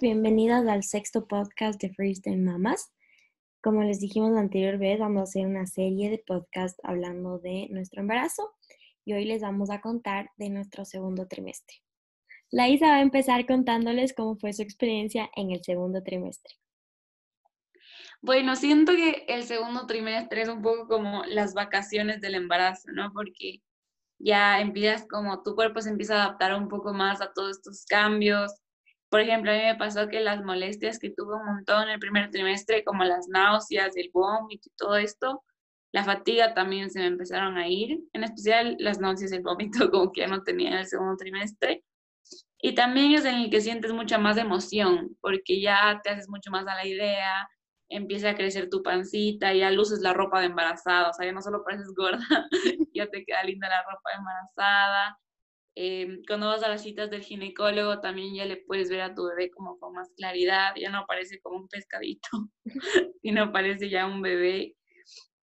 bienvenidas al sexto podcast de Freestyle Mamás. Como les dijimos la anterior vez, vamos a hacer una serie de podcasts hablando de nuestro embarazo y hoy les vamos a contar de nuestro segundo trimestre. La Isa va a empezar contándoles cómo fue su experiencia en el segundo trimestre. Bueno, siento que el segundo trimestre es un poco como las vacaciones del embarazo, ¿no? Porque ya empiezas como tu cuerpo se empieza a adaptar un poco más a todos estos cambios. Por ejemplo, a mí me pasó que las molestias que tuve un montón el primer trimestre, como las náuseas, el vómito y todo esto, la fatiga también se me empezaron a ir, en especial las náuseas, el vómito, como que ya no tenía en el segundo trimestre. Y también es en el que sientes mucha más emoción, porque ya te haces mucho más a la idea, empieza a crecer tu pancita, ya luces la ropa de embarazada, o sea, ya no solo pareces gorda, ya te queda linda la ropa de embarazada. Cuando vas a las citas del ginecólogo también ya le puedes ver a tu bebé como con más claridad, ya no parece como un pescadito, sino parece ya un bebé.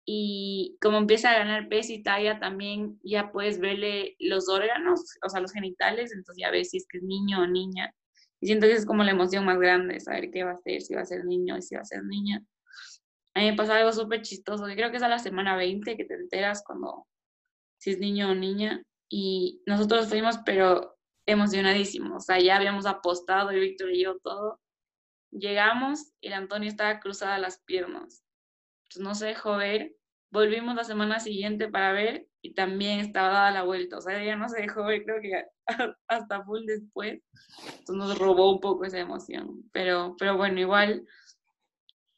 Y como empieza a ganar peso y talla también ya puedes verle los órganos, o sea, los genitales, entonces ya ves si es que es niño o niña. Y siento que es como la emoción más grande, saber qué va a ser, si va a ser niño y si va a ser niña. A mí me pasó algo súper chistoso, yo creo que es a la semana 20 que te enteras cuando si es niño o niña. Y nosotros fuimos, pero emocionadísimos, o sea, ya habíamos apostado, y Víctor y yo todo. Llegamos y la Antonia estaba cruzada las piernas. Entonces no se dejó ver. Volvimos la semana siguiente para ver y también estaba dada la vuelta. O sea, ella no se dejó ver, creo que hasta full después. Entonces nos robó un poco esa emoción. Pero bueno, igual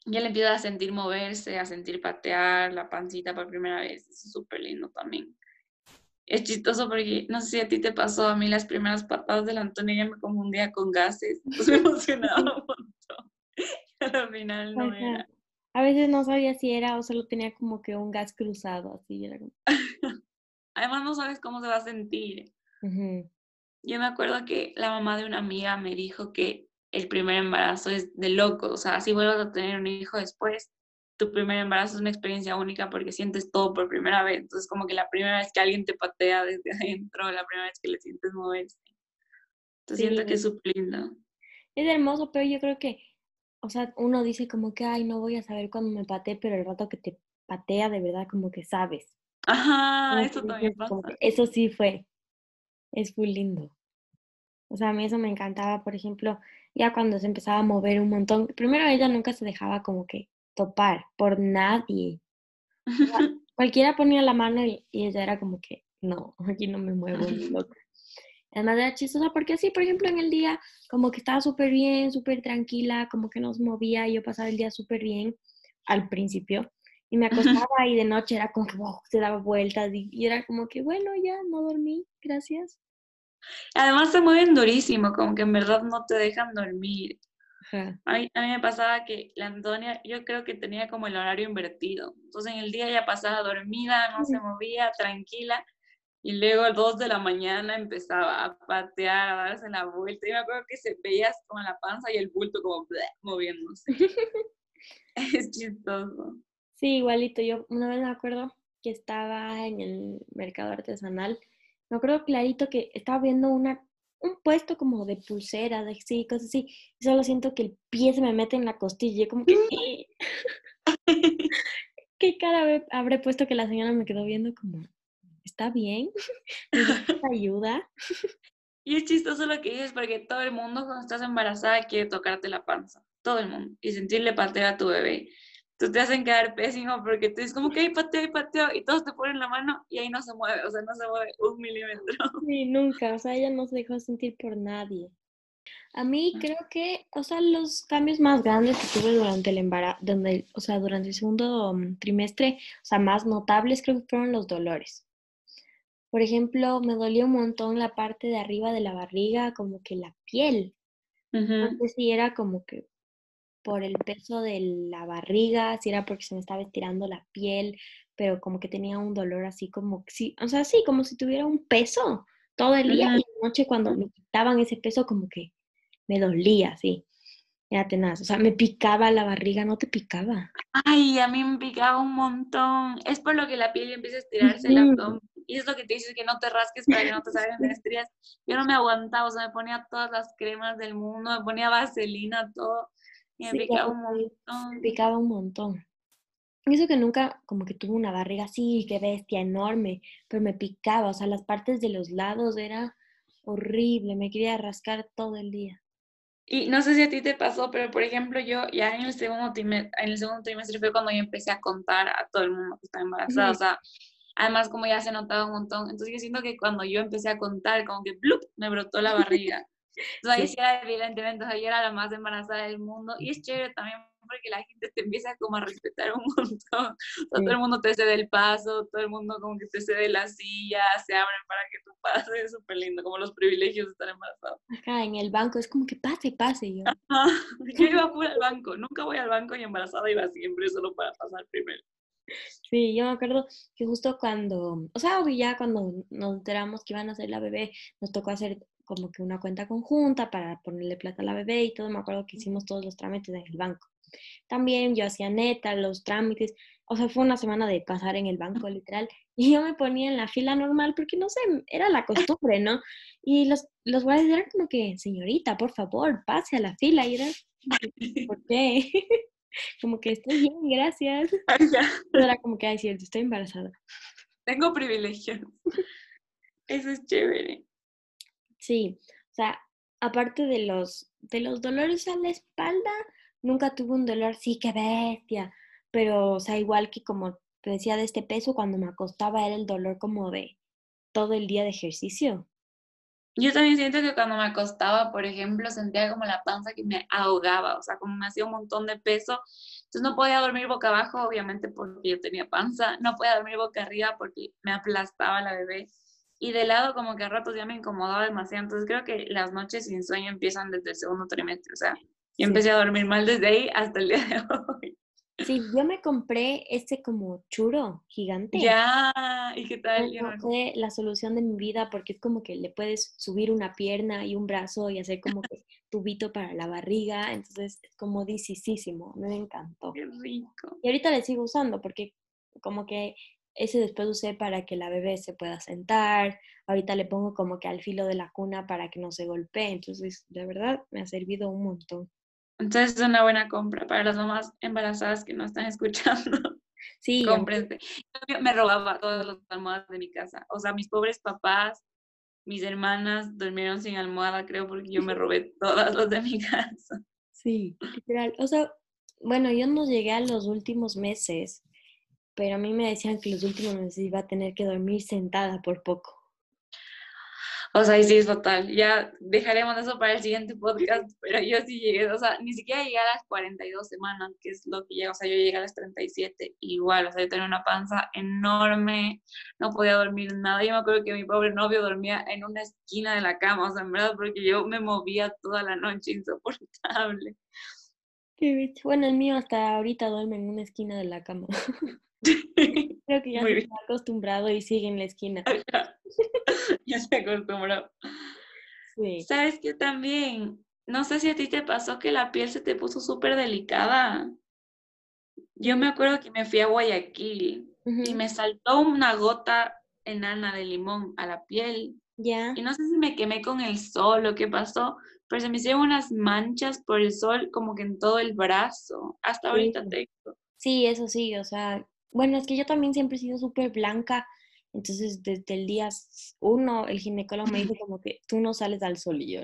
ya le empieza a sentir moverse, a sentir patear la pancita por primera vez. Es súper lindo también. Es chistoso porque, no sé si a ti te pasó, a mí las primeras patadas de la Antonia me confundía con gases. Entonces me emocionaba un montón. Al final no era. A veces no sabía si era o solo tenía como que un gas cruzado, así era como... Además no sabes cómo se va a sentir. Uh-huh. Yo me acuerdo que la mamá de una amiga me dijo que el primer embarazo es de loco, o sea, si vuelvas a tener un hijo después, tu primer embarazo es una experiencia única porque sientes todo por primera vez, entonces como que la primera vez que alguien te patea desde adentro, la primera vez que le sientes moverse. Entonces sí, siento que es súper lindo. Es hermoso, pero yo creo que o sea, uno dice como que, ay, no voy a saber cuándo me pateé, pero el rato que te patea, de verdad, como que sabes. Ajá, eso también pasa. Eso sí fue. Es muy lindo. O sea, a mí eso me encantaba, por ejemplo, ya cuando se empezaba a mover un montón. Primero, ella nunca se dejaba como que topar por nadie. O sea, cualquiera ponía la mano y ella era como que, no, aquí no me muevo, loca. Además era chistosa porque así, por ejemplo, en el día como que estaba súper bien, súper tranquila, como que nos movía y yo pasaba el día súper bien al principio. Y me acostaba y de noche era como que wow, se daba vueltas y era como que bueno, ya no dormí, gracias. Además se mueven durísimo, como que en verdad no te dejan dormir. Ajá. A mí me pasaba que la Antonia, yo creo que tenía como el horario invertido. Entonces en el día ya pasaba dormida, no se movía, tranquila. Y luego a 2 de la mañana empezaba a patear, a darse la vuelta. Y me acuerdo que se veía con la panza y el bulto como moviéndose. Es chistoso. Sí, igualito. Yo una vez me acuerdo que estaba en el mercado artesanal. Me acuerdo clarito que estaba viendo un puesto como de pulseras, de sí, cosas así. Y solo siento que el pie se me mete en la costilla. Y como que... ¿Qué cara habré puesto que la señora me quedó viendo como... ¿Está bien? ¿Necesitas ayuda? Y es chistoso lo que dices porque todo el mundo cuando estás embarazada quiere tocarte la panza. Todo el mundo. Y sentirle patear a tu bebé. Entonces te hacen quedar pésimo porque tú dices como que ahí pateo y todos te ponen la mano y ahí no se mueve. O sea, no se mueve un milímetro. Sí, nunca. O sea, ella no se dejó sentir por nadie. A mí creo que, o sea, los cambios más grandes que tuve durante el embarazo, o sea, durante el segundo trimestre, o sea, más notables creo que fueron los dolores. Por ejemplo, me dolía un montón la parte de arriba de la barriga, como que la piel. Uh-huh. No sé si era como que por el peso de la barriga, si era porque se me estaba estirando la piel, pero como que tenía un dolor así como... Sí, o sea, sí, como si tuviera un peso todo el día. Uh-huh. Y la noche cuando me quitaban ese peso como que me dolía, sí. Era tenaz. O sea, me picaba la barriga, ¿no te picaba? Ay, a mí me picaba un montón. Es por lo que la piel empieza a estirarse. Uh-huh. El abdomen. y es lo que te dices, que no te rasques para que no te salgan las estrías. Yo no me aguantaba, o sea, me ponía todas las cremas del mundo, me ponía vaselina, todo, y me picaba un montón. Y eso que nunca, como que tuve una barriga así, qué bestia, enorme, pero me picaba, o sea, las partes de los lados era horrible, me quería rascar todo el día. Y no sé si a ti te pasó, pero por ejemplo yo ya en el segundo trimestre fue cuando yo empecé a contar a todo el mundo que estaba embarazada, o sea, además como ya se notaba un montón, entonces yo siento que cuando yo empecé a contar, como que ¡blup!, me brotó la barriga. Entonces ahí sí era evidentemente, o sea, yo era la más embarazada del mundo, y es chévere también porque la gente te empieza como a respetar un montón, o sea, todo el mundo te cede el paso, todo el mundo como que te cede la silla, se abren para que tú pases, es súper lindo, como los privilegios de estar embarazado. Ajá, en el banco es como que pase, yo. Ajá, yo iba fuera al banco, nunca voy al banco y embarazada iba siempre solo para pasar primero. Sí, yo me acuerdo que justo cuando, o sea, ya cuando nos enteramos que iban a hacer la bebé, nos tocó hacer como que una cuenta conjunta para ponerle plata a la bebé y todo, me acuerdo que hicimos todos los trámites en el banco. También yo hacía neta, los trámites, o sea, fue una semana de pasar en el banco literal, y yo me ponía en la fila normal porque no sé, era la costumbre, ¿no? Y los guardias eran como que, señorita, por favor, pase a la fila, y era, ¿por qué? Como que estoy bien, gracias. Era como que, ay, cierto, estoy embarazada. Tengo privilegios. Eso es chévere. Sí, o sea, aparte de los dolores a la espalda, nunca tuve un dolor, sí, qué bestia, pero, o sea, igual que como te decía de este peso, cuando me acostaba era el dolor como de todo el día de ejercicio. Yo también siento que cuando me acostaba, por ejemplo, sentía como la panza que me ahogaba, o sea, como me hacía un montón de peso, entonces no podía dormir boca abajo, obviamente porque yo tenía panza, no podía dormir boca arriba porque me aplastaba la bebé, y de lado como que a ratos ya me incomodaba demasiado, entonces creo que las noches sin sueño empiezan desde el segundo trimestre, o sea, yo empecé a dormir mal desde ahí hasta el día de hoy. Sí, yo me compré este como churo gigante. Ya, ¿y qué tal? Yo fue la solución de mi vida porque es como que le puedes subir una pierna y un brazo y hacer como que tubito para la barriga. Entonces es comodisísimo, me encantó. Qué rico. Y ahorita le sigo usando porque como que ese después usé para que la bebé se pueda sentar. Ahorita le pongo como que al filo de la cuna para que no se golpee. Entonces, de verdad, me ha servido un montón. Entonces es una buena compra para las mamás embarazadas que no están escuchando. Sí. Cómprense. Yo me robaba todas las almohadas de mi casa. O sea, mis pobres papás, mis hermanas durmieron sin almohada, creo, porque yo me robé todas las de mi casa. Sí, literal. O sea, bueno, yo no llegué a los últimos meses, pero a mí me decían que los últimos meses iba a tener que dormir sentada por poco. O sea, sí, es total. Ya dejaremos eso para el siguiente podcast, pero yo sí llegué, o sea, ni siquiera llegué a las 42 semanas, que es lo que llegué, o sea, yo llegué a las 37, igual, o sea, yo tenía una panza enorme, no podía dormir nada, yo me acuerdo que mi pobre novio dormía en una esquina de la cama, o sea, en verdad, porque yo me movía toda la noche, insoportable. Bueno, el mío hasta ahorita duerme en una esquina de la cama. Creo que ya se está acostumbrado y sigue en la esquina. Ya se acostumbró. Sí. ¿Sabes qué también? No sé si a ti te pasó que la piel se te puso súper delicada. Yo me acuerdo que me fui a Guayaquil y me saltó una gota enana de limón a la piel. Ya. Y no sé si me quemé con el sol o qué pasó, pero se me hicieron unas manchas por el sol como que en todo el brazo. Hasta ahorita tengo. Sí, eso sí, o sea, bueno, es que yo también siempre he sido súper blanca, entonces desde el día 1 el ginecólogo me dijo como que tú no sales al sol y yo,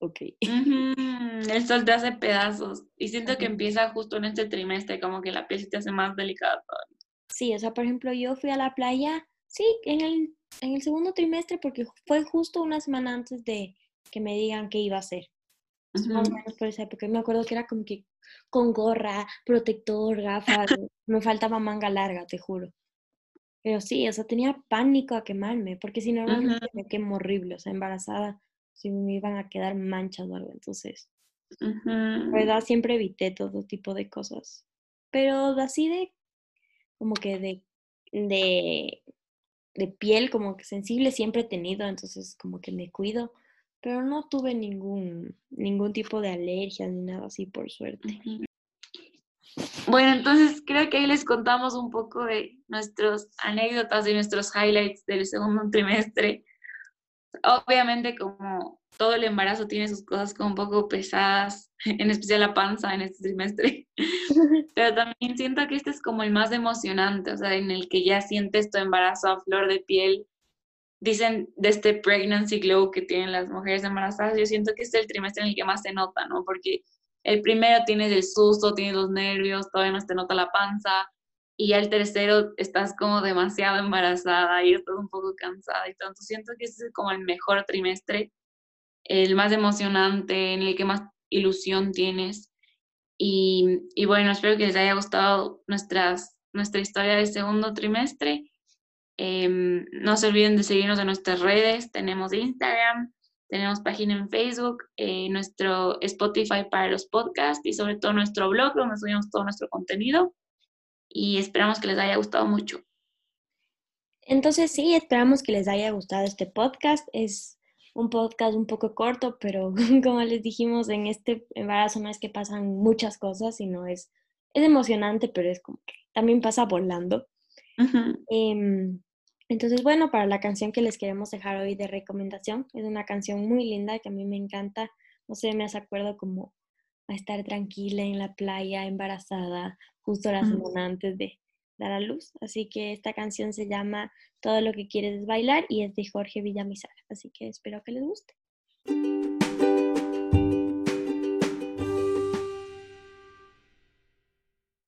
ok. El sol te hace pedazos y siento que empieza justo en este trimestre, como que la piel se te hace más delicada todavía. Sí, o sea, por ejemplo, yo fui a la playa, sí, en el segundo trimestre porque fue justo una semana antes de que me digan qué iba a hacer. Más o menos por esa época, me acuerdo que era como que con gorra, protector, gafas, me faltaba manga larga, te juro. Pero sí, o sea, tenía pánico a quemarme, porque si normalmente me quemo horrible, o sea, embarazada, si me iban a quedar manchas o algo, entonces, la verdad, siempre evité todo tipo de cosas. Pero así de, como que de piel, como que sensible, siempre he tenido, entonces como que me cuido. Pero no tuve ningún tipo de alergia ni nada así, por suerte. Bueno, entonces creo que ahí les contamos un poco de nuestras anécdotas y nuestros highlights del segundo trimestre. Obviamente, como todo el embarazo tiene sus cosas como un poco pesadas, en especial la panza en este trimestre, pero también siento que este es como el más emocionante, o sea, en el que ya sientes tu embarazo a flor de piel. Dicen de este pregnancy glow que tienen las mujeres embarazadas, yo siento que este es el trimestre en el que más se nota, ¿no? Porque el primero tienes el susto, tienes los nervios, todavía no se te nota la panza, y ya el tercero estás como demasiado embarazada y estás un poco cansada y todo. Entonces siento que este es como el mejor trimestre, el más emocionante, en el que más ilusión tienes. Y bueno, espero que les haya gustado nuestra historia del segundo trimestre. No se olviden de seguirnos en nuestras redes. Tenemos Instagram, tenemos página en Facebook, nuestro Spotify para los podcasts y sobre todo nuestro blog donde subimos todo nuestro contenido. Y esperamos que les haya gustado mucho. Entonces sí, esperamos que les haya gustado este podcast. Es un podcast un poco corto, pero como les dijimos, en este embarazo no es que pasan muchas cosas, sino es emocionante, pero es como que también pasa volando. Uh-huh. Entonces, bueno, para la canción que les queremos dejar hoy de recomendación, es una canción muy linda que a mí me encanta. No sé, me hace acuerdo como a estar tranquila en la playa, embarazada, justo la semana antes de dar a luz. Así que esta canción se llama Todo lo que quieres es bailar y es de Jorge Villamizar. Así que espero que les guste.